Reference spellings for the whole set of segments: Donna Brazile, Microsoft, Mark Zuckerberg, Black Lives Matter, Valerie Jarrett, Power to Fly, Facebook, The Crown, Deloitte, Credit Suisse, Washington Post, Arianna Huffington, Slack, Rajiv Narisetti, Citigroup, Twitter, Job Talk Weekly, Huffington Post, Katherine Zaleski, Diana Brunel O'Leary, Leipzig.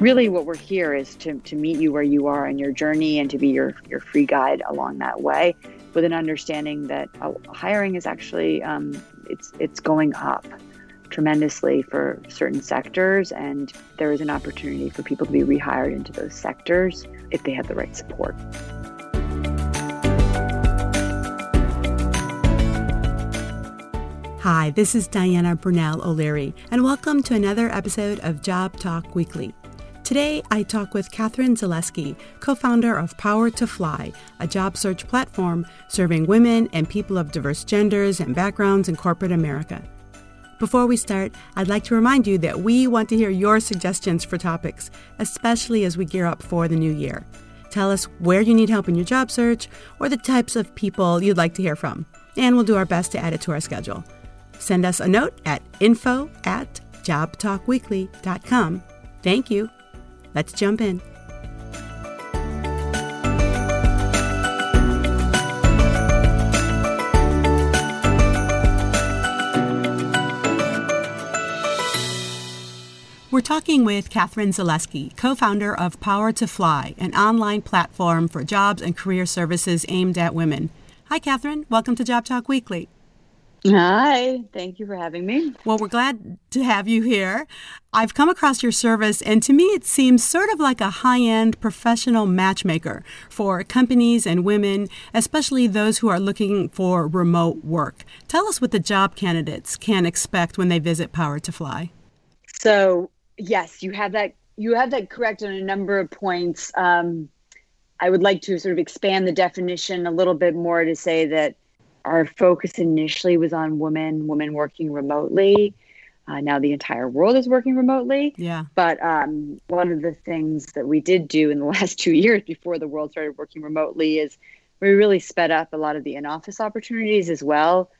really what we're here is to meet you where you are on your journey and to be your free guide along that way, with an understanding that hiring is actually, it's going up tremendously for certain sectors, and there is an opportunity for people to be rehired into those sectors if they have the right support. Hi, this is Diana Brunel O'Leary, and welcome to another episode of Job Talk Weekly. Today, I talk with Katherine Zaleski, co-founder of Power to Fly, a job search platform serving women and people of diverse genders and backgrounds in corporate America. Before we start, I'd like to remind you that we want to hear your suggestions for topics, especially as we gear up for the new year. Tell us where you need help in your job search or the types of people you'd like to hear from, and we'll do our best to add it to our schedule. Send us a note at info@jobtalkweekly.com. Thank you. Let's jump in. We're talking with Katherine Zaleski, co-founder of Power to Fly, an online platform for jobs and career services aimed at women. Hi, Katherine. Welcome to Job Talk Weekly. Hi, thank you for having me. Well, we're glad to have you here. I've come across your service, and to me it seems sort of like a high-end professional matchmaker for companies and women, especially those who are looking for remote work. Tell us what the job candidates can expect when they visit Power to Fly. So, yes, you have that correct on a number of points. I would like to sort of expand the definition a little bit more to say that our focus initially was on women working remotely. Now the entire world is working remotely. Yeah. But one of the things that we did do in the last 2 years before the world started working remotely is we really sped up a lot of the in-office opportunities as well,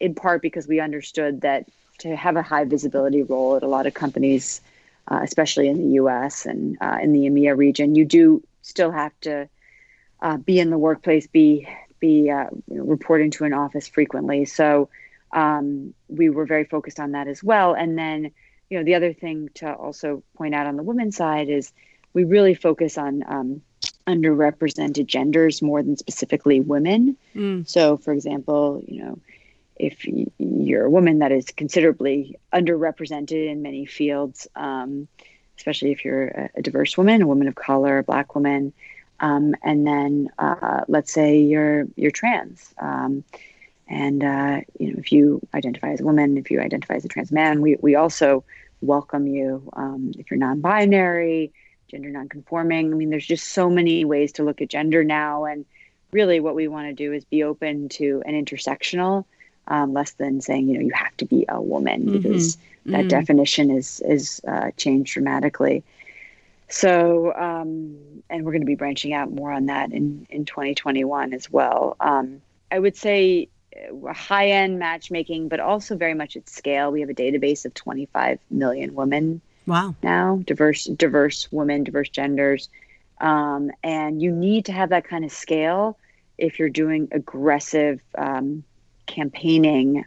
in part because we understood that to have a high visibility role at a lot of companies, especially in the U.S. and in the EMEA region, you do still have to be in the workplace, be reporting to an office frequently. So we were very focused on that as well. And then, you know, the other thing to also point out on the women's side is we really focus on underrepresented genders more than specifically women. Mm. So, for example, you know, if you're a woman, that is considerably underrepresented in many fields, especially if you're a diverse woman, a woman of color, a Black woman. And then, let's say you're trans, you know, if you identify as a woman, if you identify as a trans man, we also welcome you. If you're non-binary, gender non-conforming, I mean, there's just so many ways to look at gender now. And really what we want to do is be open to an intersectional, less than saying, you know, you have to be a woman, because that definition is changed dramatically. So, and we're going to be branching out more on that in 2021 as well. I would say high-end matchmaking, but also very much at scale. We have a database of 25 million women. Wow. Now, diverse women, diverse genders. And you need to have that kind of scale if you're doing aggressive campaigning,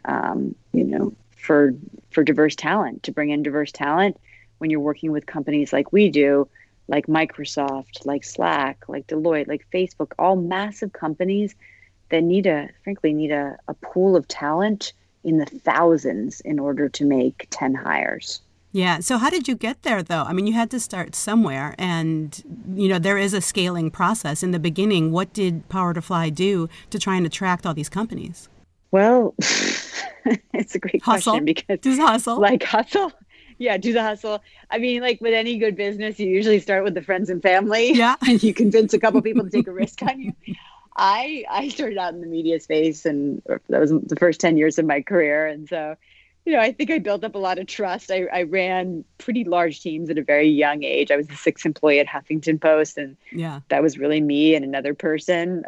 you know, for diverse talent, to bring in diverse talent. When you're working with companies like we do, like Microsoft, like Slack, like Deloitte, like Facebook, all massive companies that need a pool of talent in the thousands in order to make 10 hires. Yeah. So how did you get there, though? I mean, you had to start somewhere, and, you know, there is a scaling process. In the beginning, what did Power to Fly do to try and attract all these companies? Well, it's a great question, because hustle. Yeah, do the hustle. I mean, like with any good business, you usually start with the friends and family. Yeah. And you convince a couple people to take a risk on you. I started out in the media space, and that was the first 10 years of my career. And so, you know, I think I built up a lot of trust. I ran pretty large teams at a very young age. I was the 6th employee at Huffington Post. And that was really me and another person,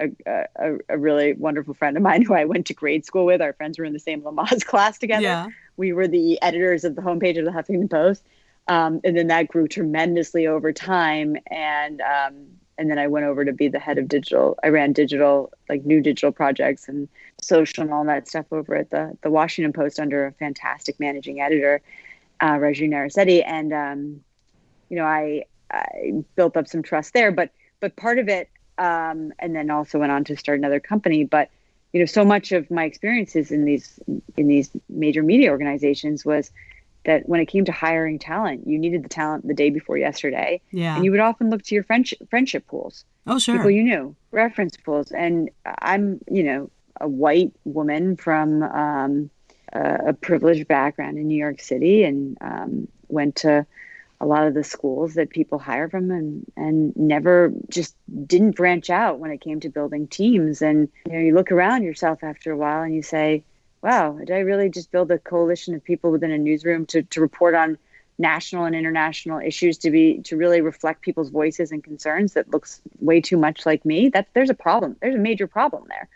a really wonderful friend of mine who I went to grade school with. Our friends were in the same Lamaze class together. Yeah. We were the editors of the homepage of the Huffington Post. And then that grew tremendously over time. And then I went over to be the head of digital. I ran digital, like new digital projects and social and all that stuff over at the Washington Post under a fantastic managing editor, Rajiv Narisetti. And you know, I built up some trust there, but part of it, and then also went on to start another company. But, you know, so much of my experiences in these major media organizations was that when it came to hiring talent, you needed the talent the day before yesterday. Yeah. And you would often look to your friendship pools. Oh, sure. People you knew, reference pools. And I'm, you know, a white woman from a privileged background in New York City, and went to a lot of the schools that people hire from, and never, just didn't branch out when it came to building teams. And, you know, you look around yourself after a while and you say, wow, did I really just build a coalition of people within a newsroom to report on national and international issues, to really reflect people's voices and concerns that looks way too much like me? There's a problem. There's a major problem there.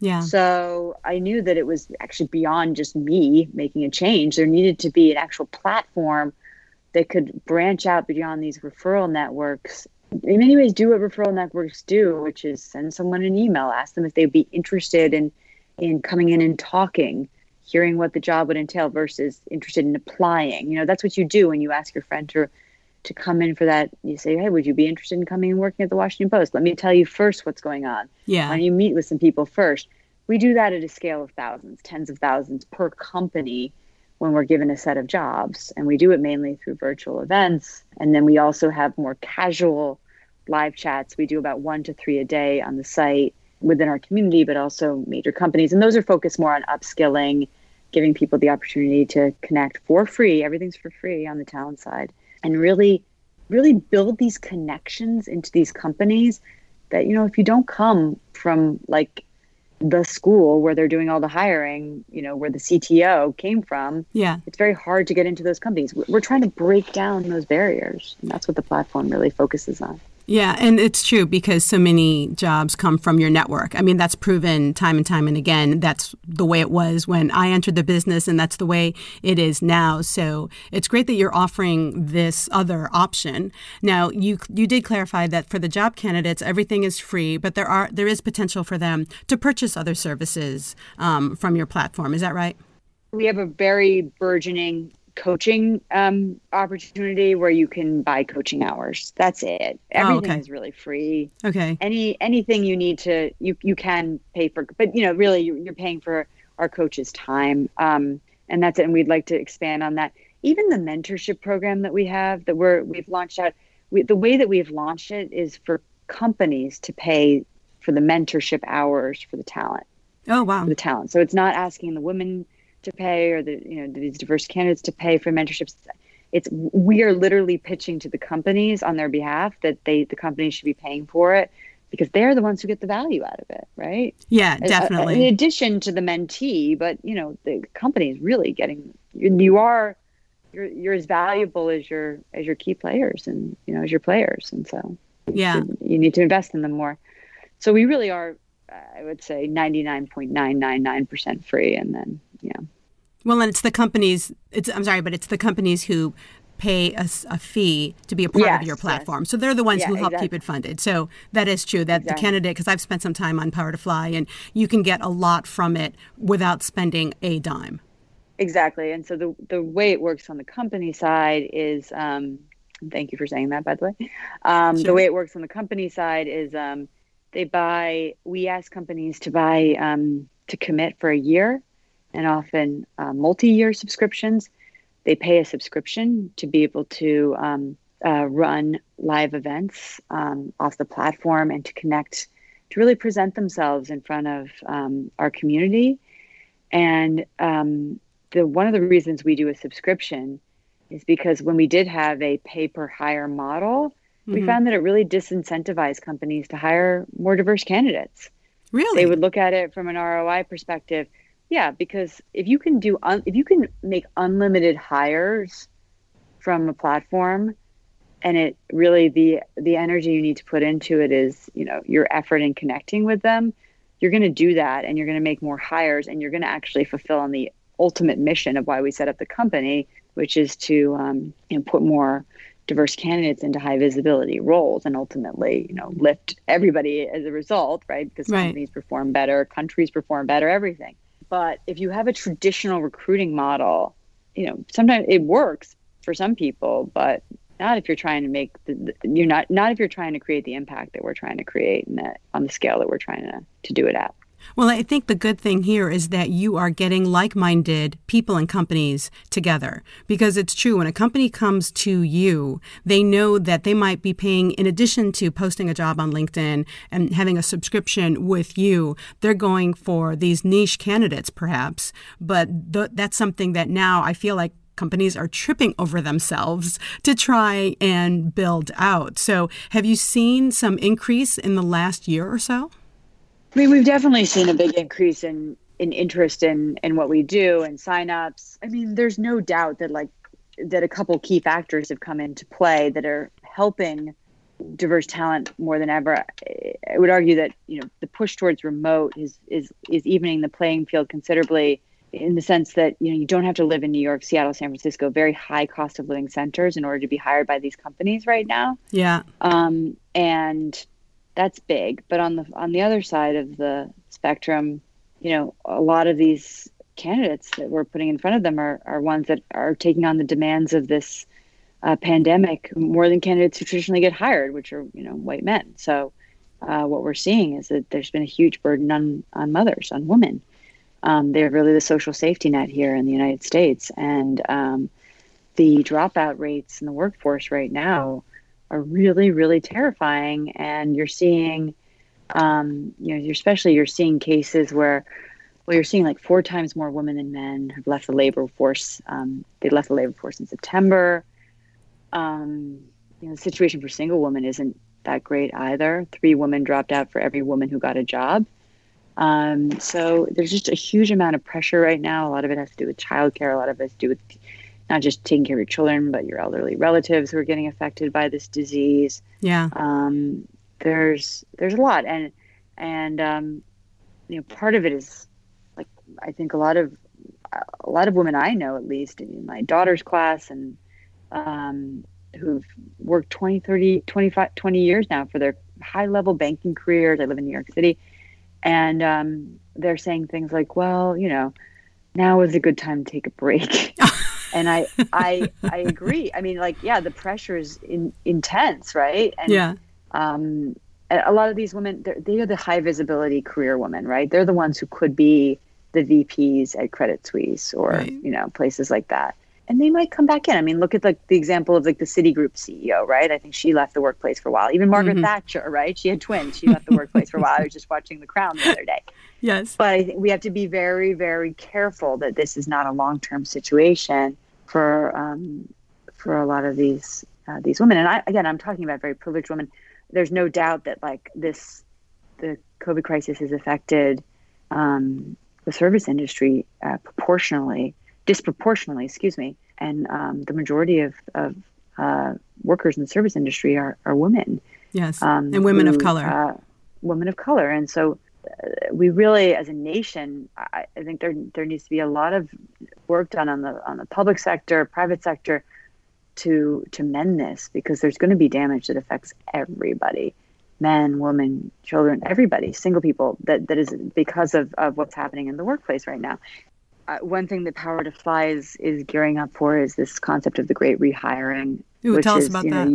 Yeah. So I knew that it was actually beyond just me making a change. There needed to be an actual platform that could branch out beyond these referral networks. In many ways, do what referral networks do, which is send someone an email, ask them if they'd be interested in coming in and talking, hearing what the job would entail, versus interested in applying. You know, that's what you do when you ask your friend to come in for that. You say, hey, would you be interested in coming and working at the Washington Post? Let me tell you first what's going on. Yeah. Why don't you meet with some people first? We do that at a scale of thousands, tens of thousands per company when we're given a set of jobs. And we do it mainly through virtual events. And then we also have more casual live chats. We do about 1 to 3 a day on the site within our community, but also major companies. And those are focused more on upskilling, giving people the opportunity to connect for free. Everything's for free on the talent side. And really, really build these connections into these companies that, you know, if you don't come from like the school where they're doing all the hiring, you know, where the CTO came from, yeah, it's very hard to get into those companies. We're trying to break down those barriers. And that's what the platform really focuses on. Yeah, and it's true, because so many jobs come from your network. I mean, that's proven time and again. That's the way it was when I entered the business, and that's the way it is now. So it's great that you're offering this other option. Now, you did clarify that for the job candidates, everything is free, but there is potential for them to purchase other services from your platform. Is that right? We have a very burgeoning coaching opportunity where you can buy coaching hours. That's it. Everything is really free. Okay. Anything you need to, you can pay for, but you know, really you're paying for our coaches' time. And that's it. And we'd like to expand on that. Even the mentorship program that we have, that we've launched out, the way that we've launched it is for companies to pay for the mentorship hours for the talent. Oh, wow. For the talent. So it's not asking the women to pay, or the, you know, these diverse candidates to pay for mentorships. We are literally pitching to the companies on their behalf that the companies should be paying for it, because they're the ones who get the value out of it, right? Yeah, definitely. In addition to the mentee, but you know, the company is really getting. You're as valuable as your key players, and you know, as your players, and so yeah, you need to invest in them more. So we really are, I would say, 99.999% free, and then. Yeah. Well, and it's the companies who pay a fee to be a part of your platform. Yes. So they're the ones who help keep it funded. So that is true that the candidate, because I've spent some time on Power to Fly, and you can get a lot from it without spending a dime. Exactly. And so the way it works on the company side is, thank you for saying that, by the way. Sure. The way it works on the company side is we ask companies to buy, to commit for a year, and often multi-year subscriptions. They pay a subscription to be able to run live events off the platform, and to connect, to really present themselves in front of our community. And one of the reasons we do a subscription is because when we did have a pay-per-hire model, mm-hmm. we found that it really disincentivized companies to hire more diverse candidates. Really? They would look at it from an ROI perspective. Yeah, because if you can make unlimited hires from a platform, and it really the energy you need to put into it is, you know, your effort in connecting with them, you're going to do that, and you're going to make more hires, and you're going to actually fulfill on the ultimate mission of why we set up the company, which is to put more diverse candidates into high visibility roles, and ultimately, you know, lift everybody as a result, right? Because companies perform better, countries perform better, everything. But if you have a traditional recruiting model, you know, sometimes it works for some people, but Not if you're trying to make not if you're trying to create the impact that we're trying to create and that on the scale that we're trying to do it at. Well, I think the good thing here is that you are getting like-minded people and companies together, because it's true. When a company comes to you, they know that they might be paying, in addition to posting a job on LinkedIn and having a subscription with you, they're going for these niche candidates, perhaps. But that's something that now I feel like companies are tripping over themselves to try and build out. So have you seen some increase in the last year or so? I mean, we've definitely seen a big increase in interest in what we do and signups. I mean, there's no doubt that that a couple key factors have come into play that are helping diverse talent more than ever. I would argue that, the push towards remote is evening the playing field considerably, in the sense that, you don't have to live in New York, Seattle, San Francisco, very high cost of living centers in order to be hired by these companies right now. Yeah. And that's big. But on the other side of the spectrum, a lot of these candidates that we're putting in front of them are ones that are taking on the demands of this pandemic more than candidates who traditionally get hired, which are, white men. So what we're seeing is that there's been a huge burden on mothers, on women. They're really the social safety net here in the United States. And the dropout rates in the workforce right now are really, really terrifying. And you're seeing, you're seeing cases where, you're seeing like 4 times more women than men have left the labor force. They left the labor force in September. The situation for single women isn't that great either. 3 women dropped out for every woman who got a job. So there's just a huge amount of pressure right now. A lot of it has to do with childcare. A lot of it has to do with not just taking care of your children, but your elderly relatives who are getting affected by this disease. Yeah. There's a lot. And part of it is like, I think a lot of women I know, at least in my daughter's class, and, who've worked 20, 30, 25, 20 years now for their high level banking careers. I live in New York City. And they're saying things like, well, now is a good time to take a break. And I agree. I mean, the pressure is intense, right? And, yeah. A lot of these women, they are the high visibility career women, right? They're the ones who could be the VPs at Credit Suisse or, right, places like that. And they might come back in. I mean, look at the example of the Citigroup CEO, right? I think she left the workplace for a while. Even Margaret Thatcher, right? She had twins. She left the workplace for a while. I was just watching The Crown the other day. Yes. But I think we have to be very, very careful that this is not a long-term situation for a lot of these women. And I'm talking about very privileged women. There's no doubt that the COVID crisis has affected the service industry disproportionately, and the majority of workers in the service industry are women. Yes, and women of color. Women of color. And so we really, as a nation, I think there needs to be a lot of work done on the public sector, private sector, to mend this, because there's going to be damage that affects everybody, men, women, children, everybody, single people, that is because of what's happening in the workplace right now. One thing that Power to Fly is gearing up for is this concept of the great rehiring. Ooh, which tell is, us about that.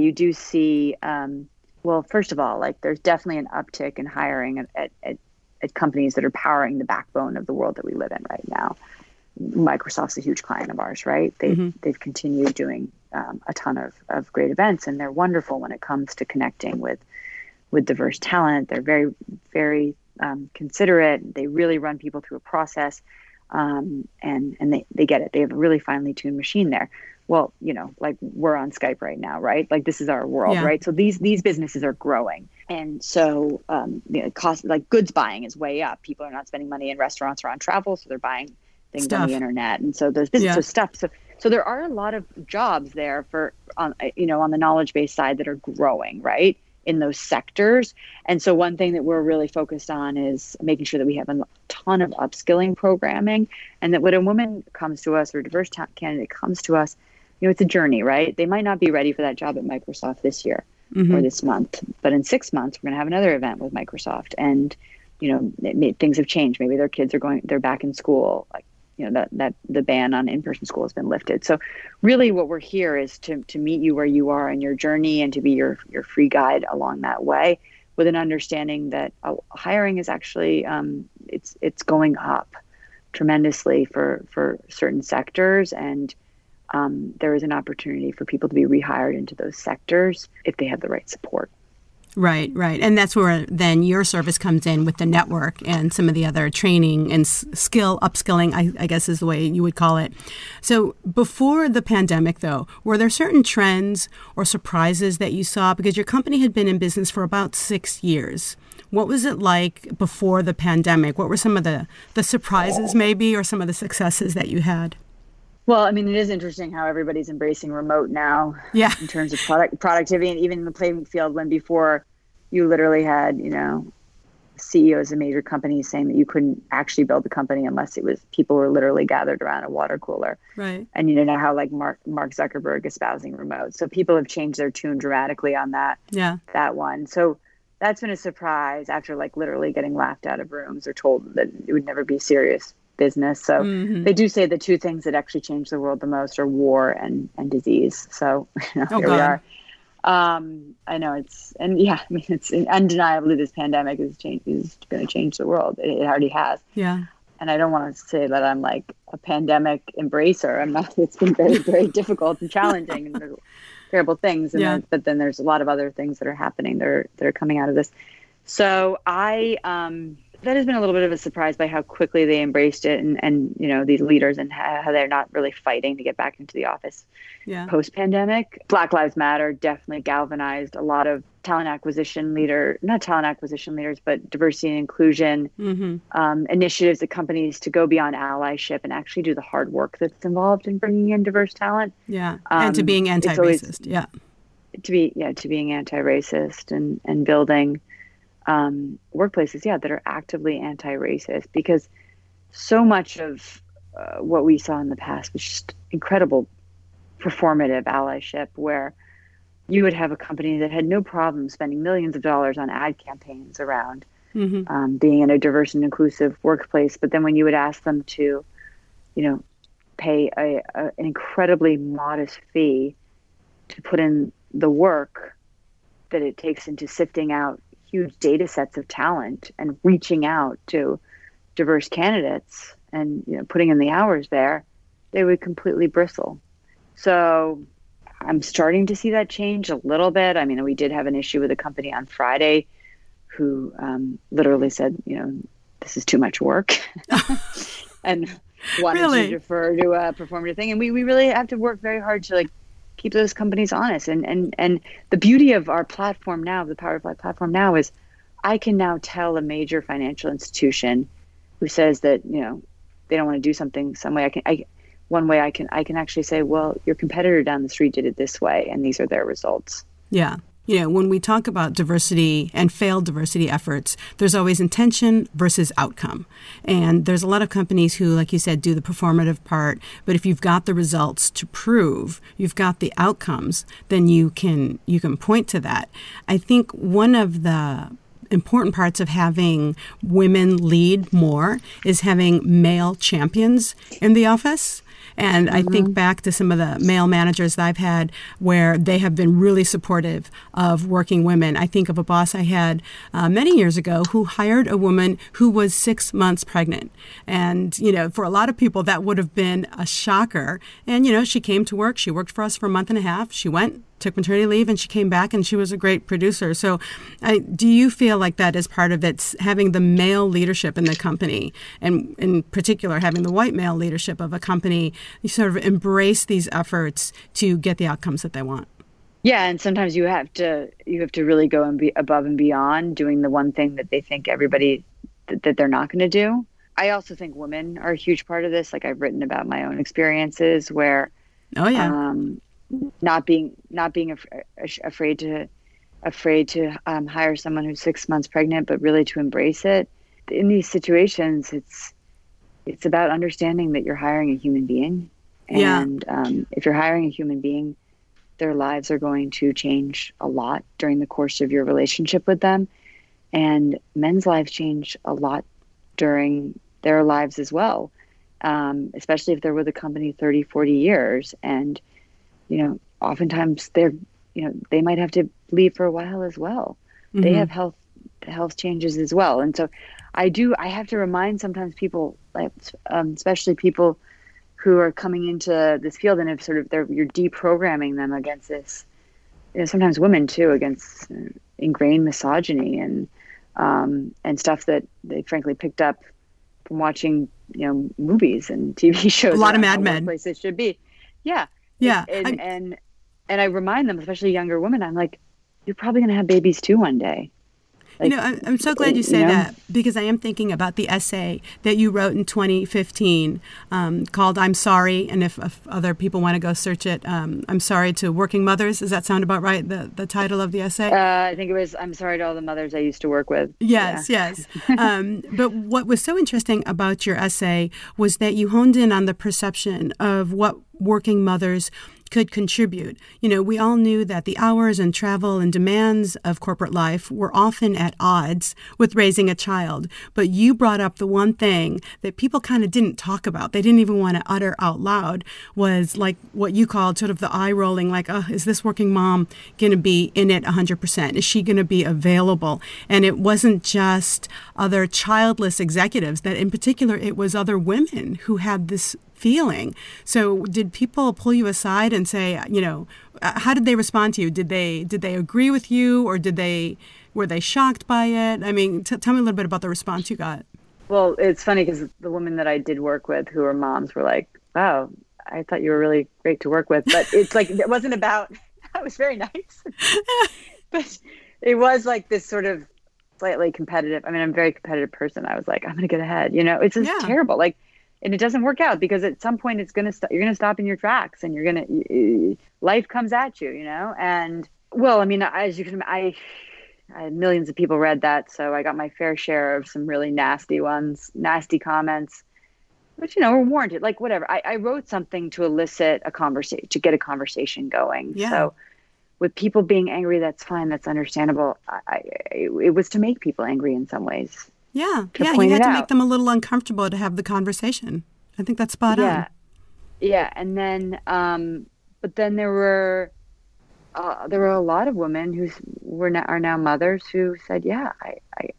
You do see, well, first of all, there's definitely an uptick in hiring at companies that are powering the backbone of the world that we live in right now. Microsoft's a huge client of ours, right? They've continued doing a ton of great events, and they're wonderful when it comes to connecting with diverse talent. They're very, very considerate. They really run people through a process, and they get it. They have a really finely tuned machine there. Well, we're on Skype right now, right? This is our world, yeah, right? So these businesses are growing. And so cost, goods buying is way up. People are not spending money in restaurants or on travel, so they're buying things on the internet. And so those businesses, stuff. So there are a lot of jobs there for, on the knowledge base side that are growing, right, in those sectors. And so one thing that we're really focused on is making sure that we have a ton of upskilling programming, and that when a woman comes to us or a diverse candidate comes to us, it's a journey, right? They might not be ready for that job at Microsoft this year or this month, but in 6 months, we're going to have another event with Microsoft, and things have changed. Maybe their kids they're back in school. that the ban on in-person school has been lifted. So really what we're here is to meet you where you are in your journey and to be your free guide along that way, with an understanding that hiring is actually, it's going up tremendously for certain sectors. And there is an opportunity for people to be rehired into those sectors if they have the right support. Right, right. And that's where then your service comes in with the network and some of the other training and upskilling, I guess is the way you would call it. So before the pandemic, though, were there certain trends or surprises that you saw? Because your company had been in business for about 6 years. What was it like before the pandemic? What were some of the surprises maybe, or some of the successes that you had? Well, I mean, it is interesting how everybody's embracing remote now, yeah, in terms of productivity, and even in the playing field, when before you literally had, CEOs of major companies saying that you couldn't actually build the company unless it was people were literally gathered around a water cooler. Right. And you know how like Mark Zuckerberg espousing remote. So people have changed their tune dramatically on that. Yeah. That one. So that's been a surprise after like literally getting laughed out of rooms or told that it would never be serious business. So They do say the two things that actually change the world the most are war and disease. So here we are. I know it's undeniably this pandemic is going to change the world. It already has. Yeah. And I don't want to say that I'm like a pandemic embracer. I'm not. It's been very, very difficult and challenging and there's terrible things. And but then there's a lot of other things that are happening that are coming out of this. So that has been a little bit of a surprise by how quickly they embraced it and these leaders and how they're not really fighting to get back into the office post-pandemic. Black Lives Matter definitely galvanized a lot of not talent acquisition leaders, but diversity and inclusion initiatives at companies to go beyond allyship and actually do the hard work that's involved in bringing in diverse talent. Yeah, and to being anti-racist. To being anti-racist and building workplaces, that are actively anti-racist, because so much of what we saw in the past was just incredible performative allyship, where you would have a company that had no problem spending millions of dollars on ad campaigns around being in a diverse and inclusive workplace. But then when you would ask them to, pay an incredibly modest fee to put in the work that it takes into sifting out huge data sets of talent and reaching out to diverse candidates and putting in the hours there, they would completely bristle. So I'm starting to see that change a little bit. I mean, we did have an issue with a company on Friday who literally said, this is too much work and wanted to defer to a performative thing. And we really have to work very hard to keep those companies honest. And the beauty of our platform now, the Power to Fly platform now, is I can now tell a major financial institution who says that, they don't want to do something some way. I can actually say, well, your competitor down the street did it this way, and these are their results. Yeah. When we talk about diversity and failed diversity efforts, there's always intention versus outcome. And there's a lot of companies who, like you said, do the performative part. But if you've got the results to prove, you've got the outcomes, then you can point to that. I think one of the important parts of having women lead more is having male champions in the office. And I think back to some of the male managers that I've had where they have been really supportive of working women. I think of a boss I had many years ago who hired a woman who was 6 months pregnant. And, for a lot of people, that would have been a shocker. And, she came to work. She worked for us for a month and a half. She went, took maternity leave, and she came back, and she was a great producer. So do you feel like that is part of it, having the male leadership in the company, and in particular having the white male leadership of a company, you sort of embrace these efforts to get the outcomes that they want? Yeah, and sometimes you have to really go and be above and beyond, doing the one thing that they think everybody that they're not going to do. I also think women are a huge part of this. Like, I've written about my own experiences where not being afraid to hire someone who's 6 months pregnant, but really to embrace it. In these situations, it's about understanding that you're hiring a human being, and if you're hiring a human being, their lives are going to change a lot during the course of your relationship with them, and men's lives change a lot during their lives as well. especially if they're with a company 30, 40 years. And, you know, oftentimes they're, you know, they might have to leave for a while as well. Mm-hmm. They have health changes as well. And so I have to remind sometimes people, like, especially people who are coming into this field and have sort of, you're deprogramming them against this, you know, sometimes women too, against ingrained misogyny and stuff that they frankly picked up from watching, you know, movies and TV shows. A lot of Mad Men. Places should be. Yeah. Yeah. And I remind them, especially younger women, I'm like, you're probably going to have babies too one day. Like, you know, I'm so glad you say that, because I am thinking about the essay that you wrote in 2015 called "I'm Sorry," and if other people want to go search it, "I'm Sorry to Working Mothers." Does that sound about right, the title of the essay? I think it was "I'm Sorry to All the Mothers I Used to Work With." Yes. But what was so interesting about your essay was that you honed in on the perception of what working mothers could contribute. You know, we all knew that the hours and travel and demands of corporate life were often at odds with raising a child. But you brought up the one thing that people kind of didn't talk about. They didn't even want to utter out loud, was like what you called sort of the eye rolling, like, oh, is this working mom going to be in it 100%? Is she going to be available? And it wasn't just other childless executives, that in particular, it was other women who had this feeling. So did people pull you aside and say, you know, how did they respond to you? Did they agree with you, or were they shocked by it? I mean, tell me a little bit about the response you got. Well, it's funny because the women that I did work with who were moms were like, wow, I thought you were really great to work with. But it's like, it wasn't about, I was very nice. But it was like this sort of slightly competitive. I mean, I'm a very competitive person. I was like, I'm going to get ahead. You know, it's just terrible. Like, and it doesn't work out, because at some point you're going to stop in your tracks, and life comes at you, you know? And well, I mean, as you can, I had millions of people read that. So I got my fair share of some really nasty ones, nasty comments, which, you know, were warranted, like whatever. I wrote something to elicit a conversation, to get a conversation going. Yeah. So with people being angry, that's fine. That's understandable. It was to make people angry in some ways. Yeah, you had to make them a little uncomfortable to have the conversation. I think that's spot on. Yeah, and then, but then there were a lot of women who are now mothers who said, yeah, I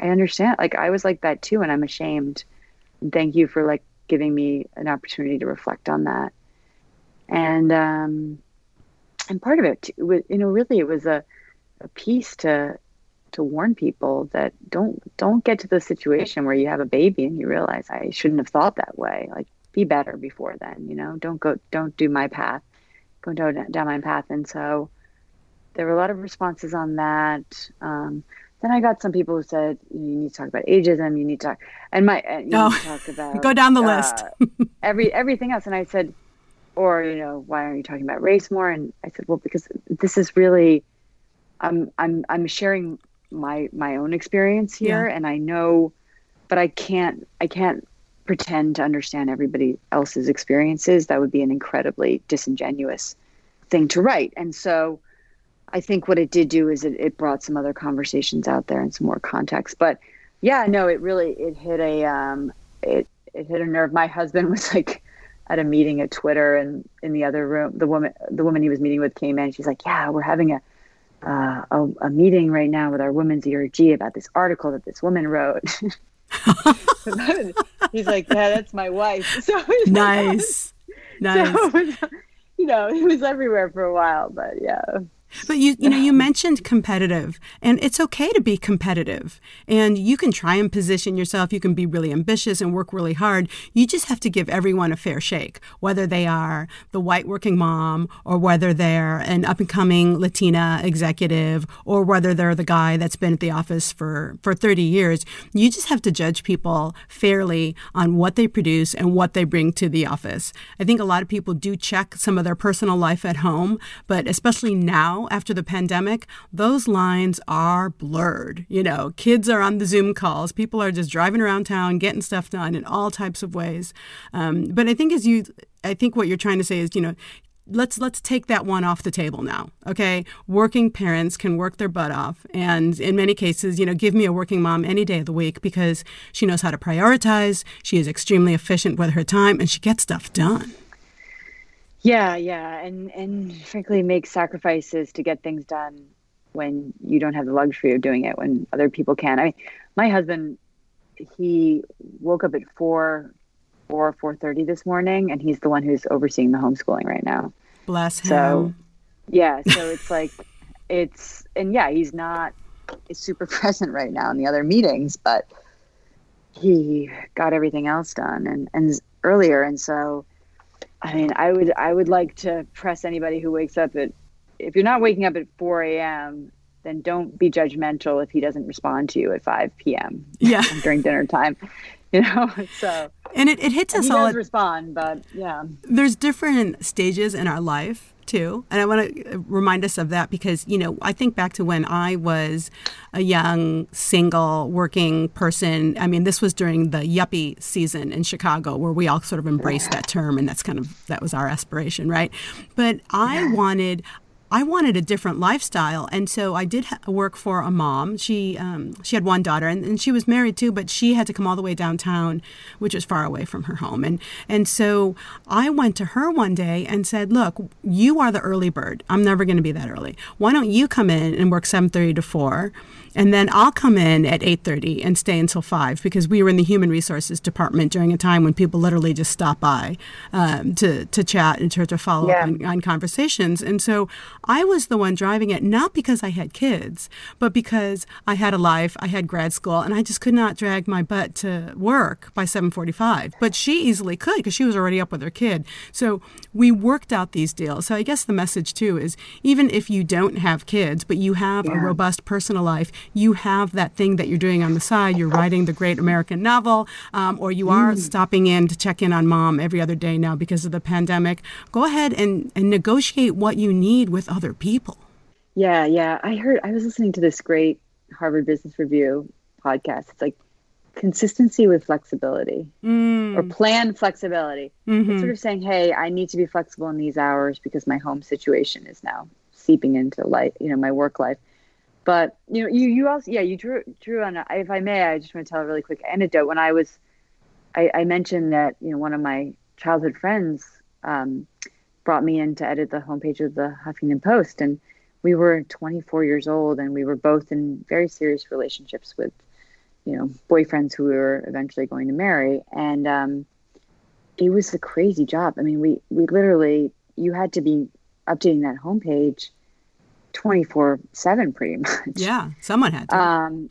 understand. Like, I was like that too, and I'm ashamed. And thank you for, like, giving me an opportunity to reflect on that. And part of it, was, you know, really it was a piece to warn people that don't get to the situation where you have a baby and you realize, I shouldn't have thought that way. Like, be better before then, you know, don't go down my path. And so there were a lot of responses on that. Then I got some people who said, you need to talk about ageism. You need to talk, go down the list, everything else. And I said, or, you know, why aren't you talking about race more? And I said, well, because this is really, I'm sharing my own experience here, and I know, but I can't pretend to understand everybody else's experiences. That would be an incredibly disingenuous thing to write. And so I think what it did do is it brought some other conversations out there and some more context. But yeah, no, it hit a it hit a nerve. My husband was like at a meeting at Twitter, and in the other room the woman he was meeting with came in, and she's like, yeah, we're having a meeting right now with our women's ERG about this article that this woman wrote. He's like, yeah, that's my wife. So nice. So it was, you know, it was everywhere for a while, but yeah. But you know, you mentioned competitive, and it's okay to be competitive, and you can try and position yourself. You can be really ambitious and work really hard. You just have to give everyone a fair shake, whether they are the white working mom, or whether they're an up and coming Latina executive, or whether they're the guy that's been at the office for 30 years. You just have to judge people fairly on what they produce and what they bring to the office. I think a lot of people do check some of their personal life at home, but especially now, after the pandemic, those lines are blurred. You know, kids are on the Zoom calls. People are just driving around town, getting stuff done in all types of ways. But I think what you're trying to say is, you know, let's take that one off the table now, okay? Working parents can work their butt off. And in many cases, you know, give me a working mom any day of the week because she knows how to prioritize. She is extremely efficient with her time and she gets stuff done. Yeah. And frankly, make sacrifices to get things done when you don't have the luxury of doing it, when other people can. I mean, my husband, he woke up at 4:30 this morning, and he's the one who's overseeing the homeschooling right now. Bless him. So, yeah. So it's like, he's not super present right now in the other meetings, but he got everything else done and earlier. And so, I mean, I would like to press anybody who wakes up if you're not waking up at 4 a.m., then don't be judgmental if he doesn't respond to you at 5 p.m. Yeah. during dinner time. You know, so and it hits us all. He does respond, but yeah. There's different stages in our life too, and I want to remind us of that because you know I think back to when I was a young single working person. I mean, this was during the yuppie season in Chicago, where we all sort of embraced that term, and that was our aspiration, right? But I wanted a different lifestyle. And so I did work for a mom. She had one daughter and she was married too, but she had to come all the way downtown, which was far away from her home. And so I went to her one day and said, look, you are the early bird. I'm never going to be that early. Why don't you come in and work 7:30 to 4? And then I'll come in at 8:30 and stay until 5 because we were in the human resources department during a time when people literally just stopped by to chat and to follow up on conversations. And so I was the one driving it, not because I had kids, but because I had a life, I had grad school, and I just could not drag my butt to work by 7:45. But she easily could because she was already up with her kid. So we worked out these deals. So I guess the message, too, is even if you don't have kids, but you have a robust personal life, you have that thing that you're doing on the side. You're writing the great American novel, or you are stopping in to check in on mom every other day now because of the pandemic. Go ahead and negotiate what you need with other people. Yeah. I was listening to this great Harvard Business Review podcast. It's like consistency with flexibility or plan flexibility. Mm-hmm. It's sort of saying, hey, I need to be flexible in these hours because my home situation is now seeping into life, you know, my work life. But, you know, you also, you drew on, if I may, I just want to tell a really quick anecdote. When I was, I mentioned that, you know, one of my childhood friends brought me in to edit the homepage of the Huffington Post. And we were 24 years old and we were both in very serious relationships with, you know, boyfriends who we were eventually going to marry. And it was a crazy job. I mean, we literally, you had to be updating that homepage 24/7 pretty much. Yeah, someone had to. And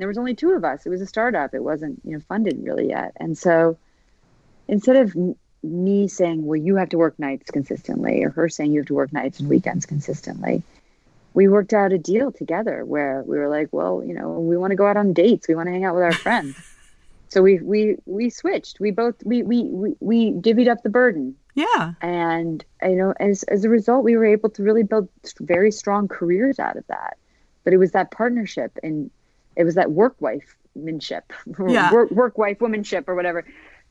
there was only two of us. It was a startup. It wasn't, you know, funded really yet. And so instead of me saying, well, you have to work nights consistently, or her saying you have to work nights and weekends consistently, we worked out a deal together where we were like, well, you know, we want to go out on dates. We want to hang out with our friends. So we switched. We both, we divvied up the burden. Yeah. And, you know, as a result, we were able to really build very strong careers out of that. But it was that partnership and it was that work-wife womanship or whatever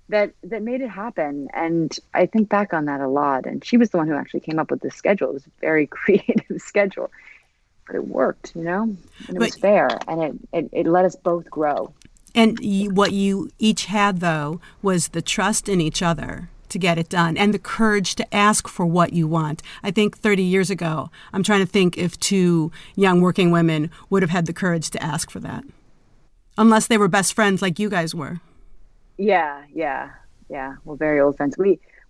that made it happen. And I think back on that a lot. And she was the one who actually came up with the schedule. It was a very creative schedule, but it worked, you know, and it was fair. And it let us both grow. And what you each had, though, was the trust in each other to get it done and the courage to ask for what you want. I think 30 years ago, I'm trying to think if two young working women would have had the courage to ask for that, unless they were best friends like you guys were. Yeah. Well, very old friends.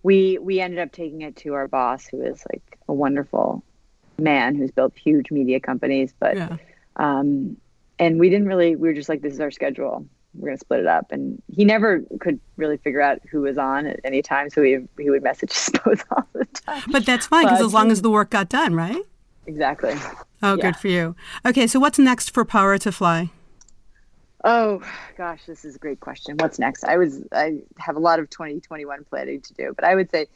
We ended up taking it to our boss, who is like a wonderful man who's built huge media companies. But and we didn't really. We were just like, this is our schedule. We're going to split it up. And he never could really figure out who was on at any time. So he would message us both all the time. But that's fine because as long as the work got done, right? Exactly. Oh, yeah. Good for you. Okay, so what's next for Power to Fly? Oh, gosh, this is a great question. What's next? I have a lot of 2021 planning to do. But I would say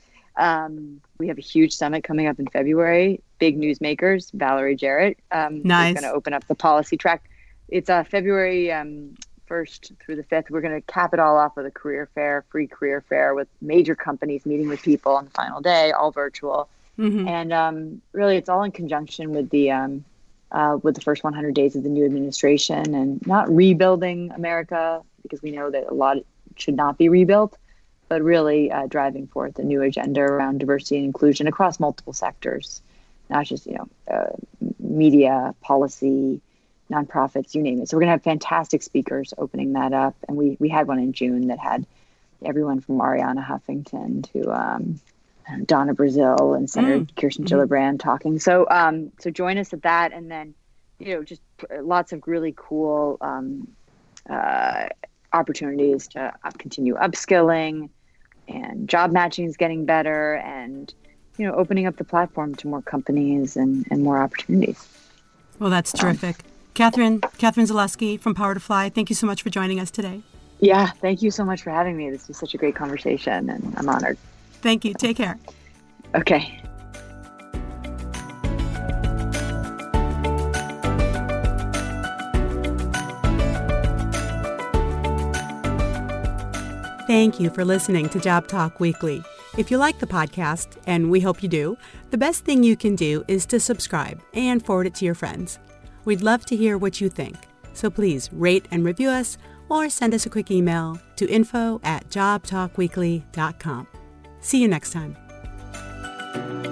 we have a huge summit coming up in February. Big newsmakers, Valerie Jarrett. Nice. Is going to open up the policy track. It's February 1st through the 5th. We're going to cap it all off with a free career fair with major companies meeting with people on the final day, all virtual. Mm-hmm. And really, it's all in conjunction with the first 100 days of the new administration and not rebuilding America, because we know that a lot should not be rebuilt, but really driving forth a new agenda around diversity and inclusion across multiple sectors, not just, media, policy, nonprofits, you name it. So we're going to have fantastic speakers opening that up. And we had one in June that had everyone from Arianna Huffington to Donna Brazile and Senator Kirsten Gillibrand talking. So join us at that. And then, just lots of really cool opportunities to continue upskilling, and job matching is getting better, and opening up the platform to more companies and more opportunities. Well, that's terrific. Katherine Zaleski from Power to Fly, thank you so much for joining us today. Yeah, thank you so much for having me. This was such a great conversation, and I'm honored. Thank you. Take care. Okay. Thank you for listening to Job Talk Weekly. If you like the podcast, and we hope you do, the best thing you can do is to subscribe and forward it to your friends. We'd love to hear what you think, so please rate and review us or send us a quick email to info@jobtalkweekly.com. See you next time.